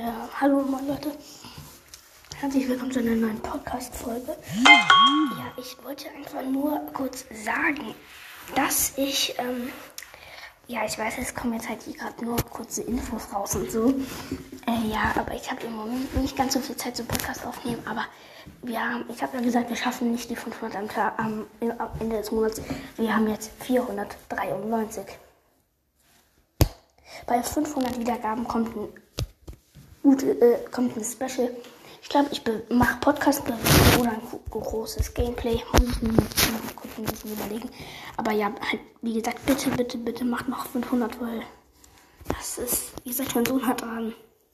Ja, hallo meine Leute, herzlich willkommen zu einer neuen Podcast-Folge. Ja, ich wollte einfach nur kurz sagen, dass ich, ja, ich weiß, es kommen jetzt halt hier gerade nur kurze Infos raus und so. Ja, aber ich habe im Moment nicht ganz so viel Zeit zum Podcast aufnehmen, aber wir haben, ich habe ja gesagt, wir schaffen nicht die 500 am Tag am Ende des Monats. Wir haben jetzt 493. Bei 500 Wiedergaben kommt ein Special. Ich glaube, ich mache Podcast oder ein großes Gameplay. Muss ich mir kurz ein bisschen überlegen. Aber ja, halt, wie gesagt, bitte macht noch 500, weil das ist, wie gesagt, mein Sohn hat